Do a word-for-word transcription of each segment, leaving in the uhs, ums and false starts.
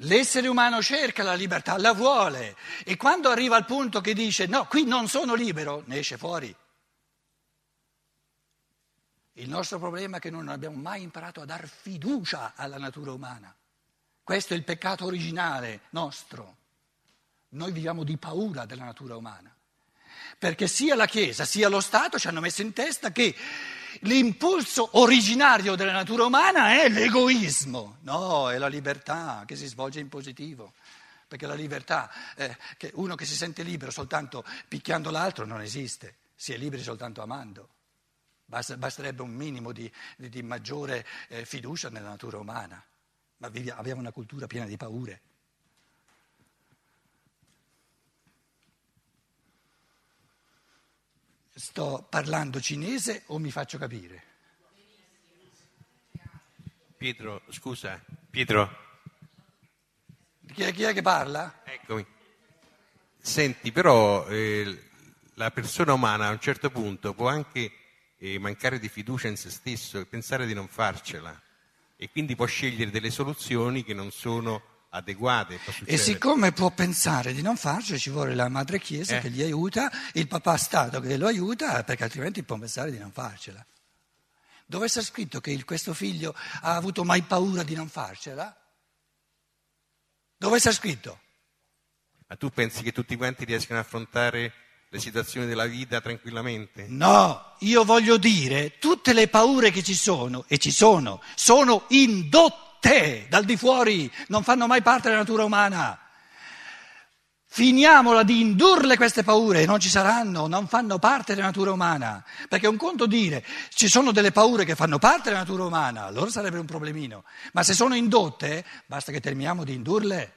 L'essere umano cerca la libertà, la vuole, e quando arriva al punto che dice no, qui non sono libero, ne esce fuori. Il nostro problema è che non abbiamo mai imparato a dar fiducia alla natura umana. Questo è il peccato originale nostro. Noi viviamo di paura della natura umana, perché sia la Chiesa sia lo Stato ci hanno messo in testa che l'impulso originario della natura umana è l'egoismo, no, è la libertà che si svolge in positivo, perché la libertà, eh, che uno che si sente libero soltanto picchiando l'altro non esiste, si è liberi soltanto amando, basterebbe un minimo di, di, di maggiore eh, fiducia nella natura umana, ma viviamo, abbiamo una cultura piena di paure. Sto parlando cinese o mi faccio capire? Pietro, scusa, Pietro. Chi è, chi è che parla? Eccomi. Senti, però eh, la persona umana a un certo punto può anche eh, mancare di fiducia in se stesso e pensare di non farcela, e quindi può scegliere delle soluzioni che non sono adeguate. E siccome può pensare di non farcela, ci vuole la madre chiesa eh. che gli aiuta, il papà stato che lo aiuta, perché altrimenti può pensare di non farcela. Dove sta scritto che il, questo figlio ha avuto mai paura di non farcela? Dove sta scritto? Ma tu pensi che tutti quanti riescano a affrontare le situazioni della vita tranquillamente? No, io voglio dire, tutte le paure che ci sono, e ci sono, sono indotte dal di fuori, non fanno mai parte della natura umana. Finiamola di indurle queste paure, non ci saranno, non fanno parte della natura umana, perché un conto dire ci sono delle paure che fanno parte della natura umana, allora sarebbe un problemino, ma se sono indotte basta che terminiamo di indurle.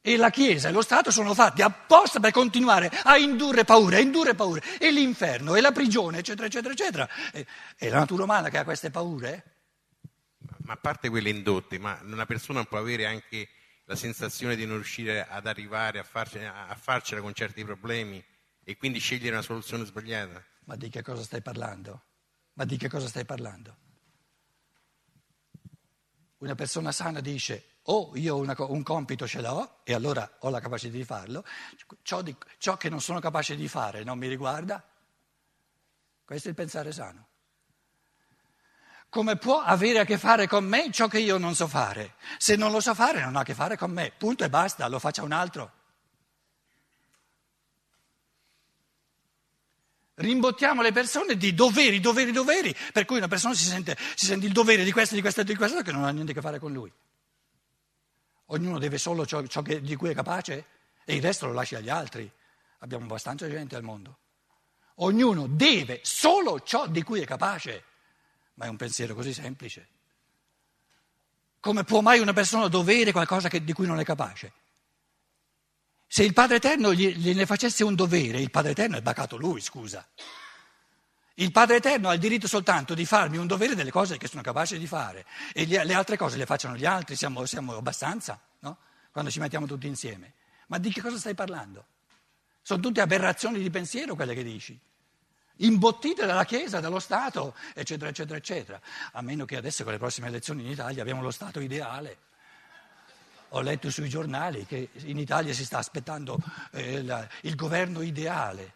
E la Chiesa e lo Stato sono fatti apposta per continuare a indurre paure, a indurre paure, e l'inferno, e la prigione, eccetera, eccetera, eccetera. E la natura umana che ha queste paure? Ma a parte quelle indotte, ma una persona può avere anche la sensazione di non riuscire ad arrivare a farcela, a farcela con certi problemi, e quindi scegliere una soluzione sbagliata. Ma di che cosa stai parlando? Ma di che cosa stai parlando? Una persona sana dice, o oh, io una, un compito ce l'ho e allora ho la capacità di farlo, ciò, di, ciò che non sono capace di fare non mi riguarda. Questo è il pensare sano. Come può avere a che fare con me ciò che io non so fare? Se non lo so fare non ha a che fare con me, punto e basta, lo faccia un altro. Rimbottiamo le persone di doveri, doveri, doveri, per cui una persona si sente, si sente il dovere di questo, di questo e di questo che non ha niente a che fare con lui. Ognuno deve solo ciò, ciò che, di cui è capace, e il resto lo lascia agli altri. Abbiamo abbastanza gente al mondo. Ognuno deve solo ciò di cui è capace. Ma è un pensiero così semplice. Come può mai una persona dovere qualcosa che, di cui non è capace? Se il Padre Eterno gliene facesse un dovere, il Padre Eterno è bacato lui, scusa. Il Padre Eterno ha il diritto soltanto di farmi un dovere delle cose che sono capace di fare, e gli, le altre cose le facciano gli altri, siamo, siamo abbastanza, no? Quando ci mettiamo tutti insieme. Ma di che cosa stai parlando? Sono tutte aberrazioni di pensiero quelle che dici. Imbottite dalla Chiesa, dallo Stato, eccetera, eccetera, eccetera. A meno che adesso con le prossime elezioni in Italia abbiamo lo Stato ideale. Ho letto sui giornali che in Italia si sta aspettando eh, la, il governo ideale.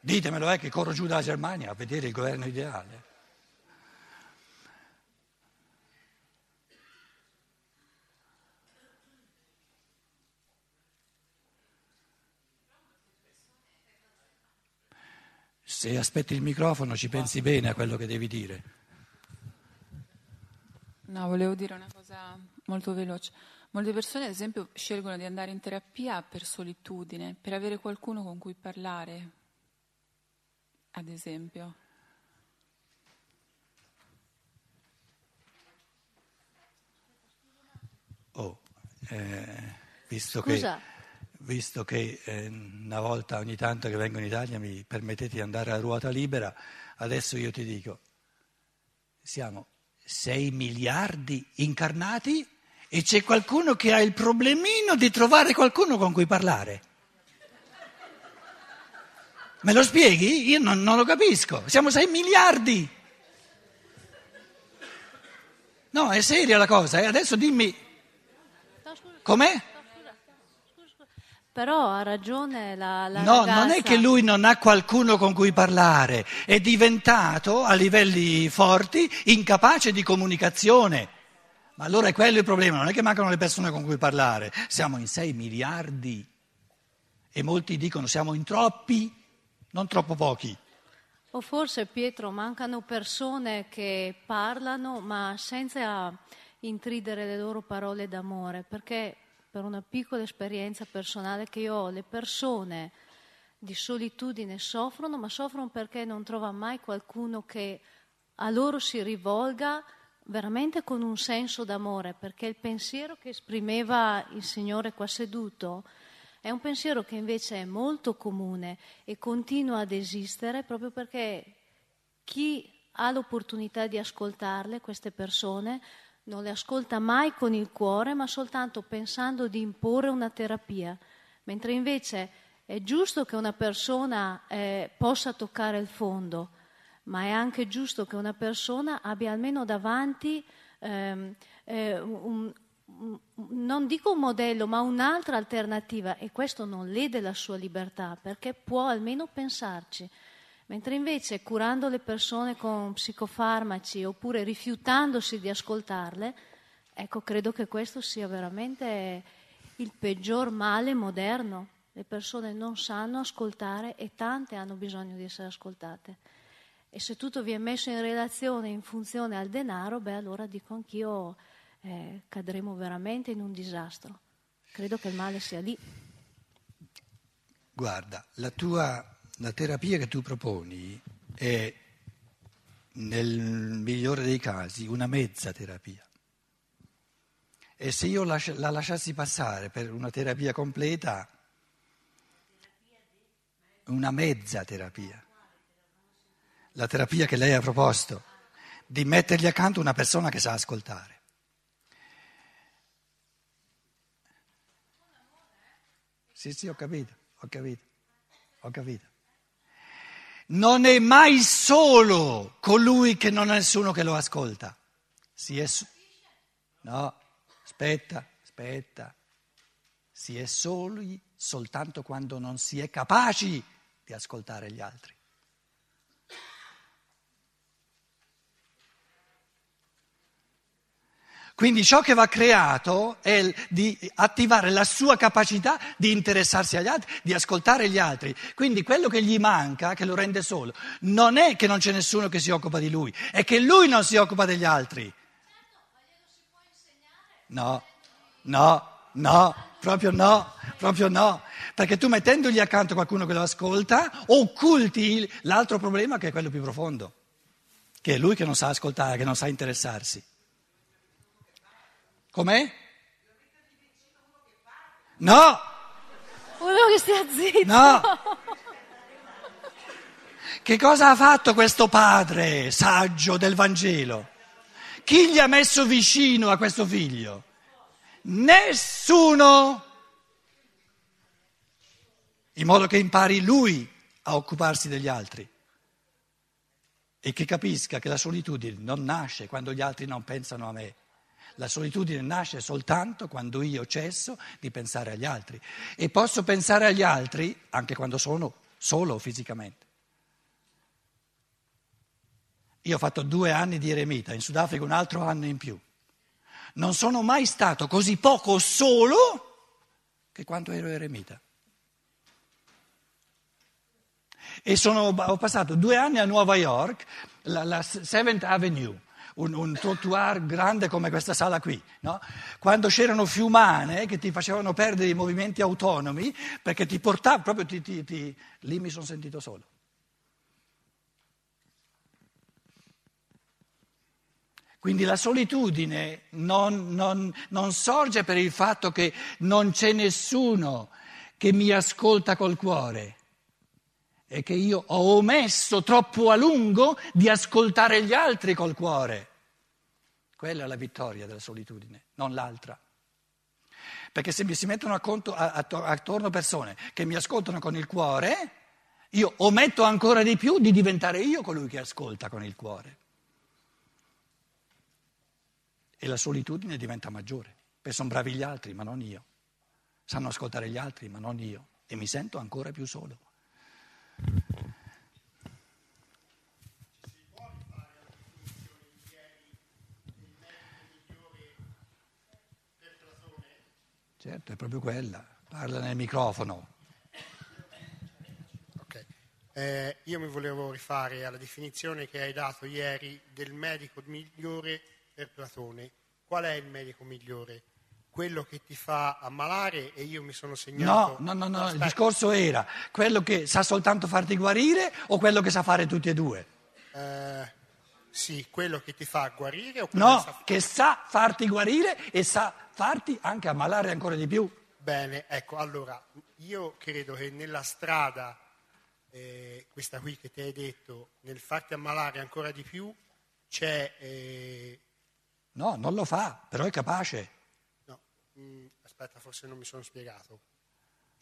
Ditemelo, eh, che corro giù dalla Germania a vedere il governo ideale. Se aspetti il microfono ci pensi bene a quello che devi dire. No, volevo dire una cosa molto veloce. Molte persone, ad esempio, scelgono di andare in terapia per solitudine, per avere qualcuno con cui parlare, ad esempio. Oh, eh, visto Scusa. che... Visto che eh, una volta ogni tanto che vengo in Italia mi permettete di andare a ruota libera, adesso io ti dico, siamo sei miliardi incarnati e c'è qualcuno che ha il problemino di trovare qualcuno con cui parlare. Me lo spieghi? Io non, non lo capisco. Siamo sei miliardi. No, è seria la cosa, eh? Adesso dimmi. No, scusa, com'è? Scusa, scusa, scusa. Però ha ragione la, la no, ragazza. Non è che lui non ha qualcuno con cui parlare, è diventato a livelli forti incapace di comunicazione. Ma allora è quello il problema, non è che mancano le persone con cui parlare. Siamo in sei miliardi e molti dicono siamo in troppi, non troppo pochi. O forse, Pietro, mancano persone che parlano ma senza intridere le loro parole d'amore, perché per una piccola esperienza personale che io ho, le persone di solitudine soffrono, ma soffrono perché non trovano mai qualcuno che a loro si rivolga veramente con un senso d'amore, perché il pensiero che esprimeva il Signore qua seduto è un pensiero che invece è molto comune e continua ad esistere proprio perché chi ha l'opportunità di ascoltarle, queste persone, non le ascolta mai con il cuore, ma soltanto pensando di imporre una terapia. Mentre invece è giusto che una persona eh, possa toccare il fondo, ma è anche giusto che una persona abbia almeno davanti ehm, eh, un... non dico un modello, ma un'altra alternativa, e questo non lede la sua libertà perché può almeno pensarci. Mentre invece curando le persone con psicofarmaci oppure rifiutandosi di ascoltarle, ecco, credo che questo sia veramente il peggior male moderno. Le persone non sanno ascoltare e tante hanno bisogno di essere ascoltate. E se tutto vi è messo in relazione in funzione al denaro, beh, allora dico anch'io Eh, cadremo veramente in un disastro. Credo che il male sia lì. Guarda, la tua la terapia che tu proponi è, nel migliore dei casi, una mezza terapia. E se io lascia, la lasciassi passare per una terapia completa, una mezza terapia, la terapia che lei ha proposto, di mettergli accanto una persona che sa ascoltare. Sì, sì, ho capito, ho capito, ho capito. Non è mai solo colui che non ha nessuno che lo ascolta. Si è so- no, aspetta, aspetta. Si è soli soltanto quando non si è capaci di ascoltare gli altri. Quindi ciò che va creato è di attivare la sua capacità di interessarsi agli altri, di ascoltare gli altri. Quindi quello che gli manca, che lo rende solo, non è che non c'è nessuno che si occupa di lui, è che lui non si occupa degli altri. No, no, no, proprio no, proprio no. Perché tu mettendogli accanto qualcuno che lo ascolta, occulti l'altro problema che è quello più profondo, che è lui che non sa ascoltare, che non sa interessarsi. Com'è? No! Volevo che stia zitto! No! Che cosa ha fatto questo padre saggio del Vangelo? Chi gli ha messo vicino a questo figlio? Nessuno! In modo che impari lui a occuparsi degli altri e che capisca che la solitudine non nasce quando gli altri non pensano a me. La solitudine nasce soltanto quando io cesso di pensare agli altri. E posso pensare agli altri anche quando sono solo fisicamente. Io ho fatto due anni di eremita, in Sudafrica un altro anno in più. Non sono mai stato così poco solo che quando ero eremita. E sono, ho passato due anni a Nuova York, la, la Seventh Avenue. Un, un trottoir grande come questa sala qui, no? Quando c'erano fiumane che ti facevano perdere i movimenti autonomi perché ti portavano, proprio ti, ti, ti... lì mi sono sentito solo. Quindi la solitudine non, non, non sorge per il fatto che non c'è nessuno che mi ascolta col cuore. È che io ho omesso troppo a lungo di ascoltare gli altri col cuore. Quella è la vittoria della solitudine, non l'altra. Perché se mi si mettono attorno persone che mi ascoltano con il cuore, io ometto ancora di più di diventare io colui che ascolta con il cuore. e la solitudine diventa maggiore, perché sono bravi gli altri ma non io, sanno ascoltare gli altri ma non io, e mi sento ancora più solo. Certo, è proprio quella, parla nel microfono. Okay. Eh, io mi volevo rifare alla definizione che hai dato ieri del medico migliore per Platone. Qual è il medico migliore? Quello che ti fa ammalare, e io mi sono segnato... No, no, no, no il discorso era quello che sa soltanto farti guarire o quello che sa fare tutti e due? Eh, sì, quello che ti fa guarire o quello no, che sa... No, che sa farti guarire e sa... farti anche ammalare ancora di più. Bene, ecco, allora, io credo che nella strada, eh, questa qui che ti hai detto, nel farti ammalare ancora di più, c'è... Eh... No, non lo fa, però è capace. No, mh, aspetta, forse non mi sono spiegato.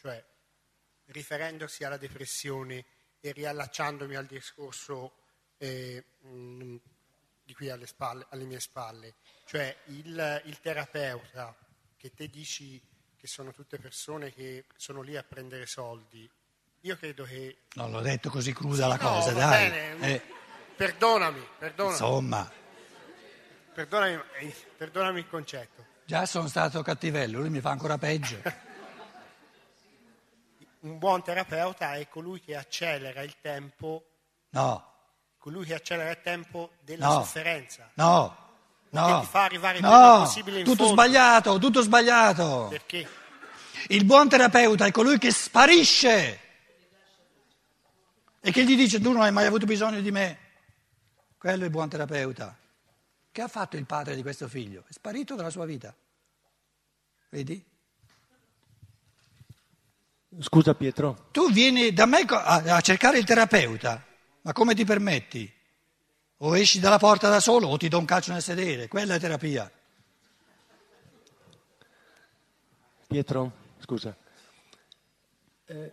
Cioè, riferendosi alla depressione e riallacciandomi al discorso eh, mh, di qui alle spalle, alle mie spalle, cioè il, il terapeuta che te dici che sono tutte persone che sono lì a prendere soldi, io credo che... Non l'ho detto così cruda la no, cosa, dai. Bene, eh. Perdonami, perdonami. Insomma. Perdonami, perdonami il concetto. Già sono stato cattivello, lui mi fa ancora peggio. Un buon terapeuta è colui che accelera il tempo... No. Colui che accelera il tempo della no. sofferenza. No. No, ti fa arrivare no, prima possibile in tutto fondo. sbagliato, tutto sbagliato. Perché? Il buon terapeuta è colui che sparisce e che gli dice tu non hai mai avuto bisogno di me. Quello è il buon terapeuta. Che ha fatto il padre di questo figlio? È sparito dalla sua vita. Vedi? Scusa Pietro. Tu vieni da me a cercare il terapeuta, ma come ti permetti? O esci dalla porta da solo o ti do un calcio nel sedere, quella è terapia. Pietro, scusa, eh,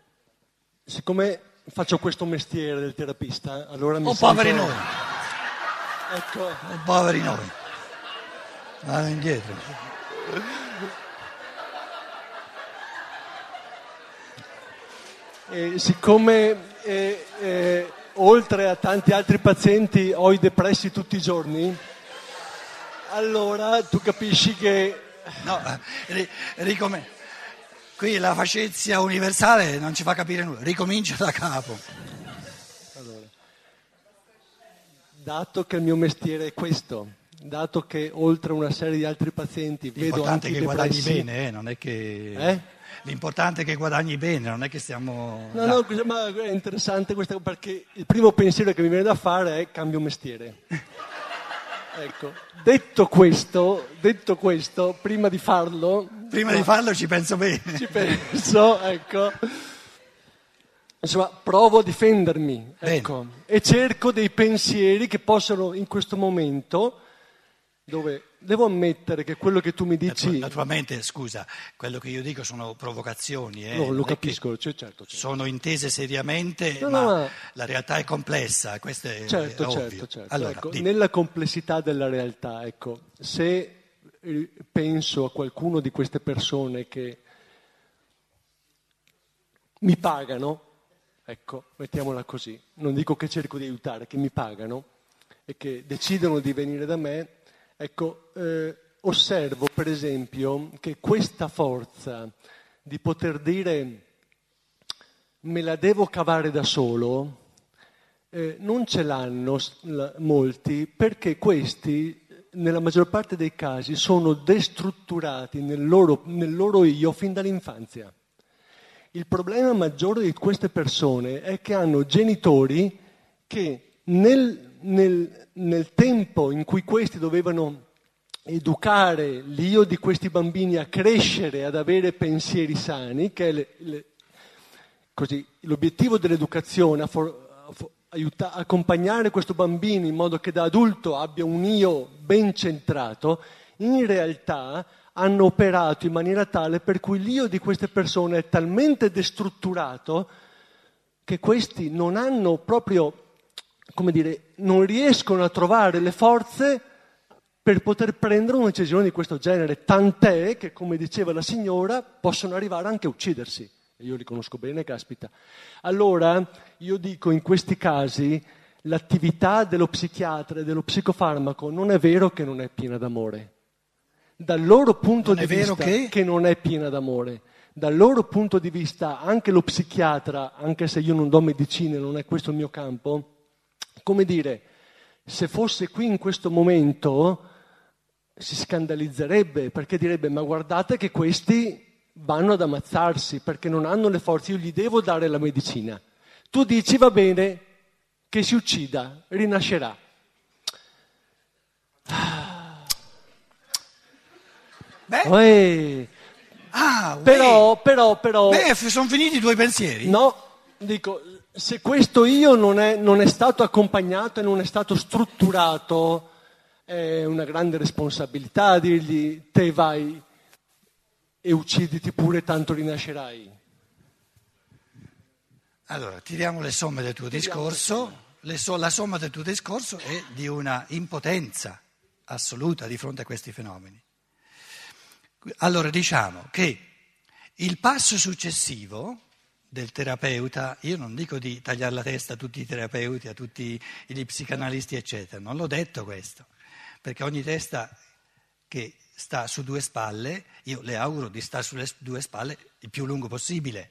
siccome faccio questo mestiere del terapista, allora mi oh, sento... poveri noi! Ecco. Oh, poveri noi! Vado indietro. Eh, siccome... Eh, eh, oltre a tanti altri pazienti ho i depressi tutti i giorni, allora tu capisci che... No, ricom- qui la facezia universale non ci fa capire nulla, ricomincia da capo. Allora, dato che il mio mestiere è questo, dato che oltre a una serie di altri pazienti vedo anche i depressi... L'importante è che guadagni bene, eh, non è che... Eh? L'importante è che guadagni bene, non è che stiamo... No, no, ma è interessante questo, perché il primo pensiero che mi viene da fare è cambio mestiere. Ecco, detto questo, detto questo, prima di farlo... Prima no, di farlo ci penso bene. Ci penso, ecco. Insomma, provo a difendermi, ecco. E cerco dei pensieri che possono in questo momento... dove devo ammettere che quello che tu mi dici... Naturalmente, scusa, quello che io dico sono provocazioni. Eh? No, lo capisco, cioè, certo, certo. Sono intese seriamente, no, ma no, la realtà è complessa, questo è, certo, è ovvio. Certo, certo. Allora, ecco, nella complessità della realtà, ecco, se penso a qualcuno di queste persone che mi pagano, ecco, mettiamola così, non dico che cerco di aiutare, che mi pagano e che decidono di venire da me, ecco, eh, osservo per esempio che questa forza di poter dire me la devo cavare da solo eh, non ce l'hanno molti, perché questi nella maggior parte dei casi sono destrutturati nel loro, nel loro io fin dall'infanzia. Il problema maggiore di queste persone è che hanno genitori che nel... Nel, nel tempo in cui questi dovevano educare l'io di questi bambini a crescere, ad avere pensieri sani, che è le, le, così, l'obiettivo dell'educazione, a for, a for, aiuta, accompagnare questo bambino in modo che da adulto abbia un io ben centrato, in realtà hanno operato in maniera tale per cui l'io di queste persone è talmente destrutturato che questi non hanno proprio... come dire, non riescono a trovare le forze per poter prendere una decisione di questo genere, tant'è che, come diceva la signora, possono arrivare anche a uccidersi. E io li conosco bene, caspita. Allora, io dico, in questi casi, l'attività dello psichiatra e dello psicofarmaco non è vero che non è piena d'amore. Dal loro punto non di vista che... che non è piena d'amore. Dal loro punto di vista, anche lo psichiatra, anche se io non do medicine, non è questo il mio campo, come dire, se fosse qui in questo momento si scandalizzerebbe, perché direbbe: ma guardate che questi vanno ad ammazzarsi perché non hanno le forze, io gli devo dare la medicina. Tu dici: va bene, che si uccida, rinascerà. Beh. Ah, però, però, però... Beh, sono finiti i tuoi pensieri? No, dico, se questo io non è, non è stato accompagnato e non è stato strutturato, è una grande responsabilità dirgli: te vai e ucciditi pure, tanto rinascerai. Allora, tiriamo le somme del tuo tiriamo discorso, le so, la somma del tuo discorso è di una impotenza assoluta di fronte a questi fenomeni. Allora, diciamo che il passo successivo del terapeuta, io non dico di tagliare la testa a tutti i terapeuti, a tutti gli psicanalisti, eccetera, non l'ho detto questo, perché ogni testa che sta su due spalle, io le auguro di stare sulle due spalle il più lungo possibile,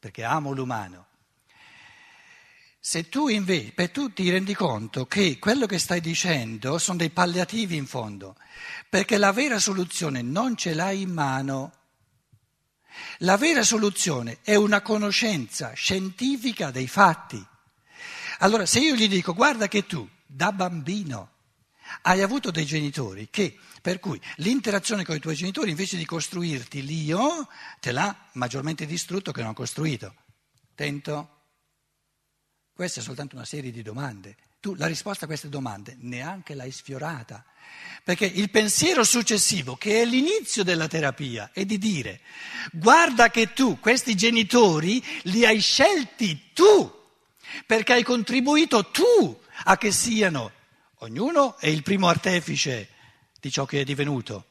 perché amo l'umano. Se tu invece, per tu ti rendi conto che quello che stai dicendo sono dei palliativi in fondo, perché la vera soluzione non ce l'hai in mano. La vera soluzione è una conoscenza scientifica dei fatti. Allora, se io gli dico: guarda che tu da bambino hai avuto dei genitori che, per cui l'interazione con i tuoi genitori, invece di costruirti l'io, te l'ha maggiormente distrutto che non costruito. Tento? Questa è soltanto una serie di domande. Tu la risposta a queste domande neanche l'hai sfiorata, perché il pensiero successivo, che è l'inizio della terapia, è di dire: guarda che tu questi genitori li hai scelti tu, perché hai contribuito tu a che siano. Ognuno è il primo artefice di ciò che è divenuto.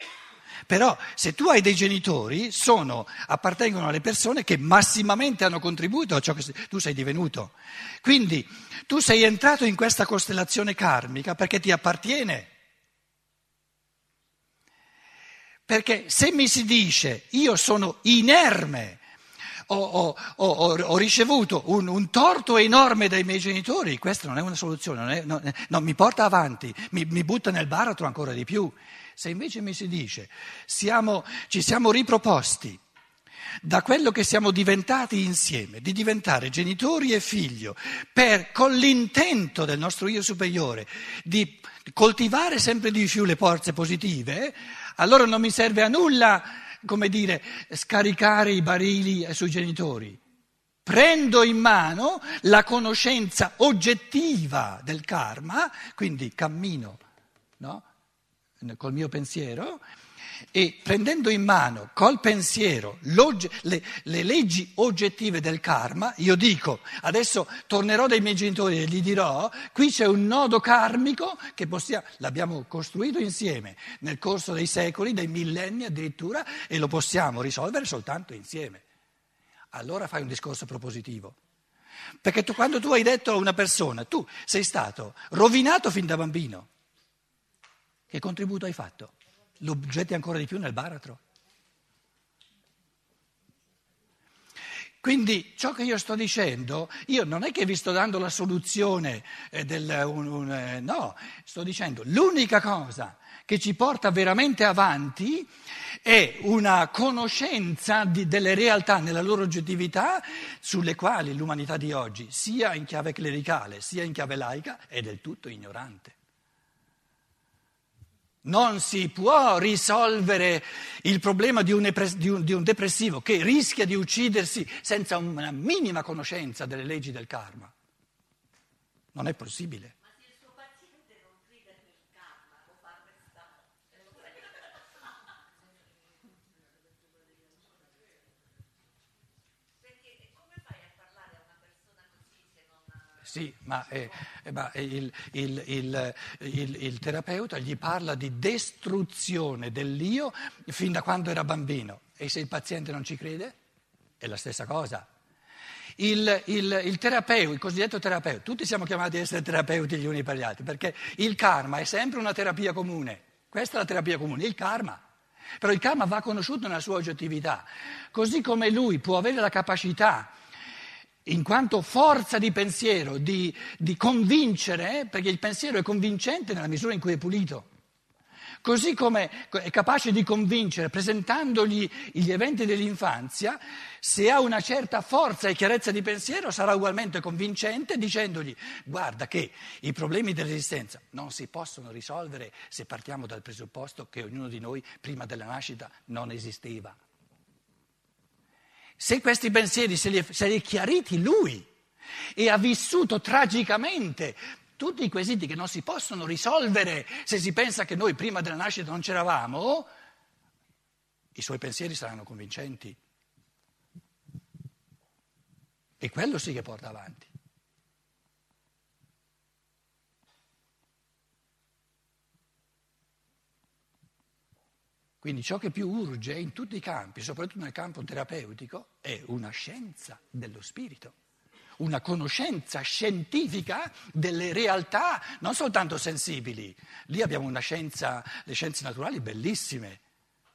Però se tu hai dei genitori, sono, appartengono alle persone che massimamente hanno contribuito a ciò che tu sei divenuto. Quindi tu sei entrato in questa costellazione karmica perché ti appartiene. Perché se mi si dice: io sono inerme, ho, ho, ho, ho ricevuto un, un torto enorme dai miei genitori, questa non è una soluzione, non, è, non, non mi porta avanti, mi, mi butta nel baratro ancora di più. Se invece mi si dice: siamo, ci siamo riproposti da quello che siamo diventati insieme, di diventare genitori e figlio, per, con l'intento del nostro io superiore di coltivare sempre di più le forze positive, allora non mi serve a nulla, come dire, scaricare i barili sui genitori. Prendo in mano la conoscenza oggettiva del karma, quindi cammino, no? Col mio pensiero, e prendendo in mano col pensiero le, le leggi oggettive del karma, io dico: adesso tornerò dai miei genitori e gli dirò: qui c'è un nodo karmico che possiamo, l'abbiamo costruito insieme nel corso dei secoli, dei millenni addirittura, e lo possiamo risolvere soltanto insieme. Allora fai un discorso propositivo. Perché tu, quando tu hai detto a una persona: tu sei stato rovinato fin da bambino, che contributo hai fatto? Lo getti ancora di più nel baratro. Quindi ciò che io sto dicendo, io non è che vi sto dando la soluzione eh, del... Un, un, eh, no, sto dicendo l'unica cosa che ci porta veramente avanti è una conoscenza di, delle realtà nella loro oggettività, sulle quali l'umanità di oggi, sia in chiave clericale sia in chiave laica, è del tutto ignorante. Non si può risolvere il problema di un depressivo che rischia di uccidersi senza una minima conoscenza delle leggi del karma. Non è possibile. Ma se il suo paziente non crede nel karma, può farne stare. Perché come fai a parlare a una persona così se non ha... sì, ma, eh, ma il, il, il, il, il terapeuta gli parla di distruzione dell'io fin da quando era bambino. E se il paziente non ci crede? È la stessa cosa. Il, il, il terapeuta, il cosiddetto terapeuta, tutti siamo chiamati ad essere terapeuti gli uni per gli altri, perché il karma è sempre una terapia comune. Questa è la terapia comune, il karma. Però il karma va conosciuto nella sua oggettività. Così come lui può avere la capacità, in quanto forza di pensiero, di, di convincere, eh, perché il pensiero è convincente nella misura in cui è pulito. Così come è capace di convincere, presentandogli gli eventi dell'infanzia, se ha una certa forza e chiarezza di pensiero sarà ugualmente convincente dicendogli guarda che i problemi dell'esistenza non si possono risolvere se partiamo dal presupposto che ognuno di noi prima della nascita non esisteva. Se questi pensieri se li è, se li è chiariti lui e ha vissuto tragicamente tutti i quesiti che non si possono risolvere se si pensa che noi prima della nascita non c'eravamo, i suoi pensieri saranno convincenti. E quello sì che porta avanti. Quindi ciò che più urge in tutti i campi, soprattutto nel campo terapeutico, è una scienza dello spirito. Una conoscenza scientifica delle realtà, non soltanto sensibili. Lì abbiamo una scienza, le scienze naturali bellissime,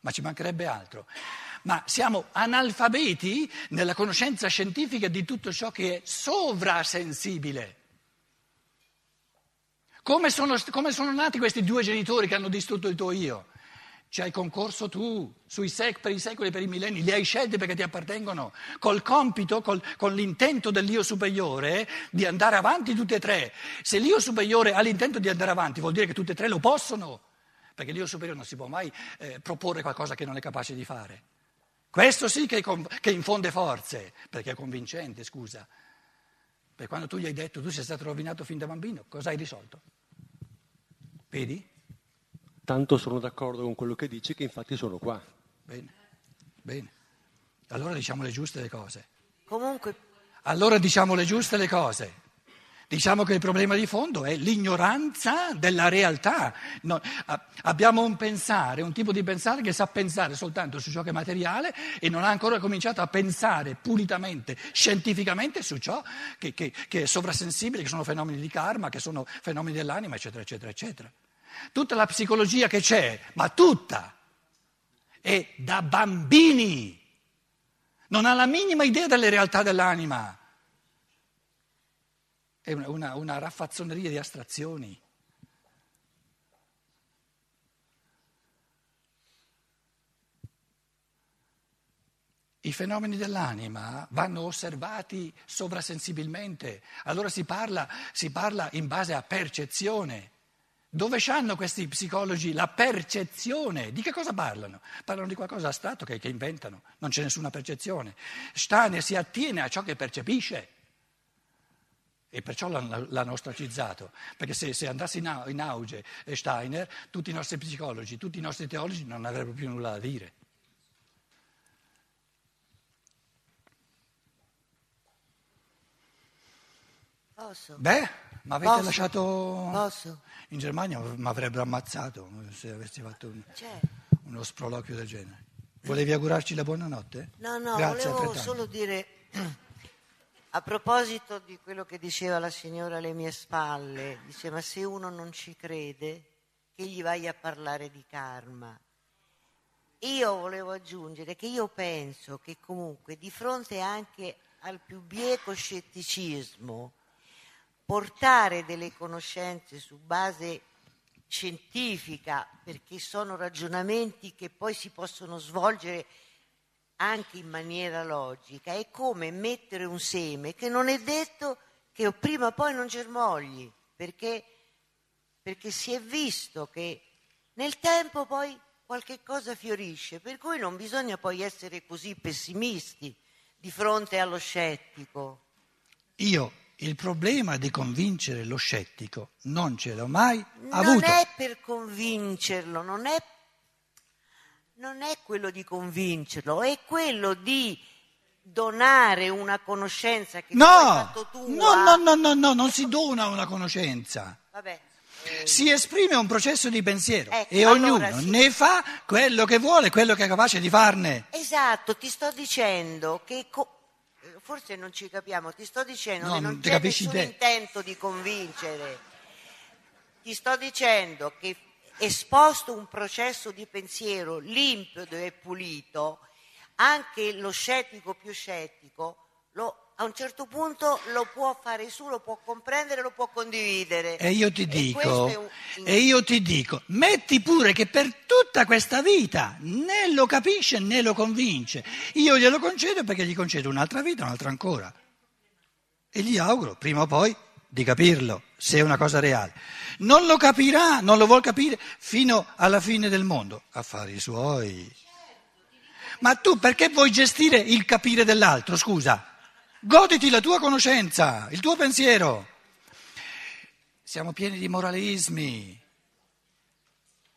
ma ci mancherebbe altro. Ma siamo analfabeti nella conoscenza scientifica di tutto ciò che è sovrasensibile. Come sono, come sono nati questi due genitori che hanno distrutto il tuo io? Ci hai concorso tu, sui sec, per i secoli e per i millenni, li hai scelti perché ti appartengono, col compito, col, con l'intento dell'io superiore di andare avanti tutti e tre. Se l'io superiore ha l'intento di andare avanti vuol dire che tutti e tre lo possono, perché l'io superiore non si può mai eh, proporre qualcosa che non è capace di fare. Questo sì che, che infonde forze, perché è convincente, scusa. Per quando tu gli hai detto tu sei stato rovinato fin da bambino, cosa hai risolto? Vedi? Tanto sono d'accordo con quello che dici che infatti sono qua. Bene, bene. Allora diciamo le giuste le cose. Comunque. Allora diciamo le giuste le cose. Diciamo che il problema di fondo è l'ignoranza della realtà. No, abbiamo un pensare, un tipo di pensare che sa pensare soltanto su ciò che è materiale e non ha ancora cominciato a pensare pulitamente, scientificamente su ciò che, che, che è sovrasensibile, che sono fenomeni di karma, che sono fenomeni dell'anima, eccetera, eccetera, eccetera. Tutta la psicologia che c'è, ma tutta, è da bambini. Non ha la minima idea delle realtà dell'anima. È una, una, una raffazzoneria di astrazioni. I fenomeni dell'anima vanno osservati sovrasensibilmente. Allora si parla, si parla in base a percezione. Dove c'hanno questi psicologi la percezione? Di che cosa parlano? Parlano di qualcosa astratto che, che inventano, non c'è nessuna percezione. Steiner si attiene a ciò che percepisce e perciò l'hanno, l'hanno ostracizzato, perché se, se andasse in, in auge Steiner, tutti i nostri psicologi, tutti i nostri teologi non avrebbero più nulla da dire. Posso? Beh... Ma avete Posso? lasciato... Posso? In Germania mi avrebbero ammazzato se avessi fatto un, uno sproloquio del genere. Volevi augurarci la buonanotte? No, no, Grazie volevo solo dire, a proposito di quello che diceva la signora alle mie spalle, diceva se uno non ci crede, che gli vai a parlare di karma. Io volevo aggiungere che io penso che comunque di fronte anche al più bieco scetticismo, portare delle conoscenze su base scientifica, perché sono ragionamenti che poi si possono svolgere anche in maniera logica, è come mettere un seme che non è detto che prima o poi non germogli, perché, perché si è visto che nel tempo poi qualche cosa fiorisce, per cui non bisogna poi essere così pessimisti di fronte allo scettico. Io il problema di convincere lo scettico non ce l'ho mai avuto. Non è per convincerlo, non è, non è quello di convincerlo, è quello di donare una conoscenza che no, tu hai fatto tua. No, no, no, no, no, non si dona una conoscenza. Vabbè. Si esprime un processo di pensiero, ecco, e ognuno allora, sì. ne fa quello che vuole, quello che è capace di farne. Esatto, ti sto dicendo che co- forse non ci capiamo, ti sto dicendo no, che non c'è nessun te. intento di convincere. Ti sto dicendo che esposto un processo di pensiero limpido e pulito, anche lo scettico più scettico lo a un certo punto lo può fare su, lo può comprendere, lo può condividere. E io ti dico, e, un... e io ti dico, metti pure che per tutta questa vita né lo capisce né lo convince. Io glielo concedo perché gli concedo un'altra vita, un'altra ancora. E gli auguro, prima o poi, di capirlo, se è una cosa reale. Non lo capirà, non lo vuol capire fino alla fine del mondo. Affari suoi. Ma tu perché vuoi gestire il capire dell'altro, scusa? Goditi la tua conoscenza, il tuo pensiero. Siamo pieni di moralismi.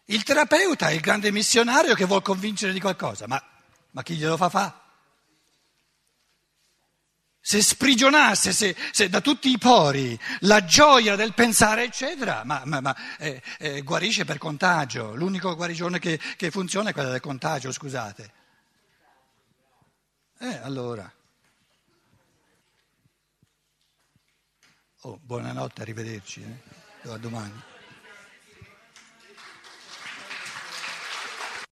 Il terapeuta è il grande missionario che vuol convincere di qualcosa, ma, ma chi glielo fa fa? Se sprigionasse se, se da tutti i pori la gioia del pensare, eccetera, ma, ma, ma eh, eh, guarisce per contagio. L'unica guarigione che, che funziona è quella del contagio, scusate. Eh, allora... Oh, buonanotte, arrivederci, eh? A domani.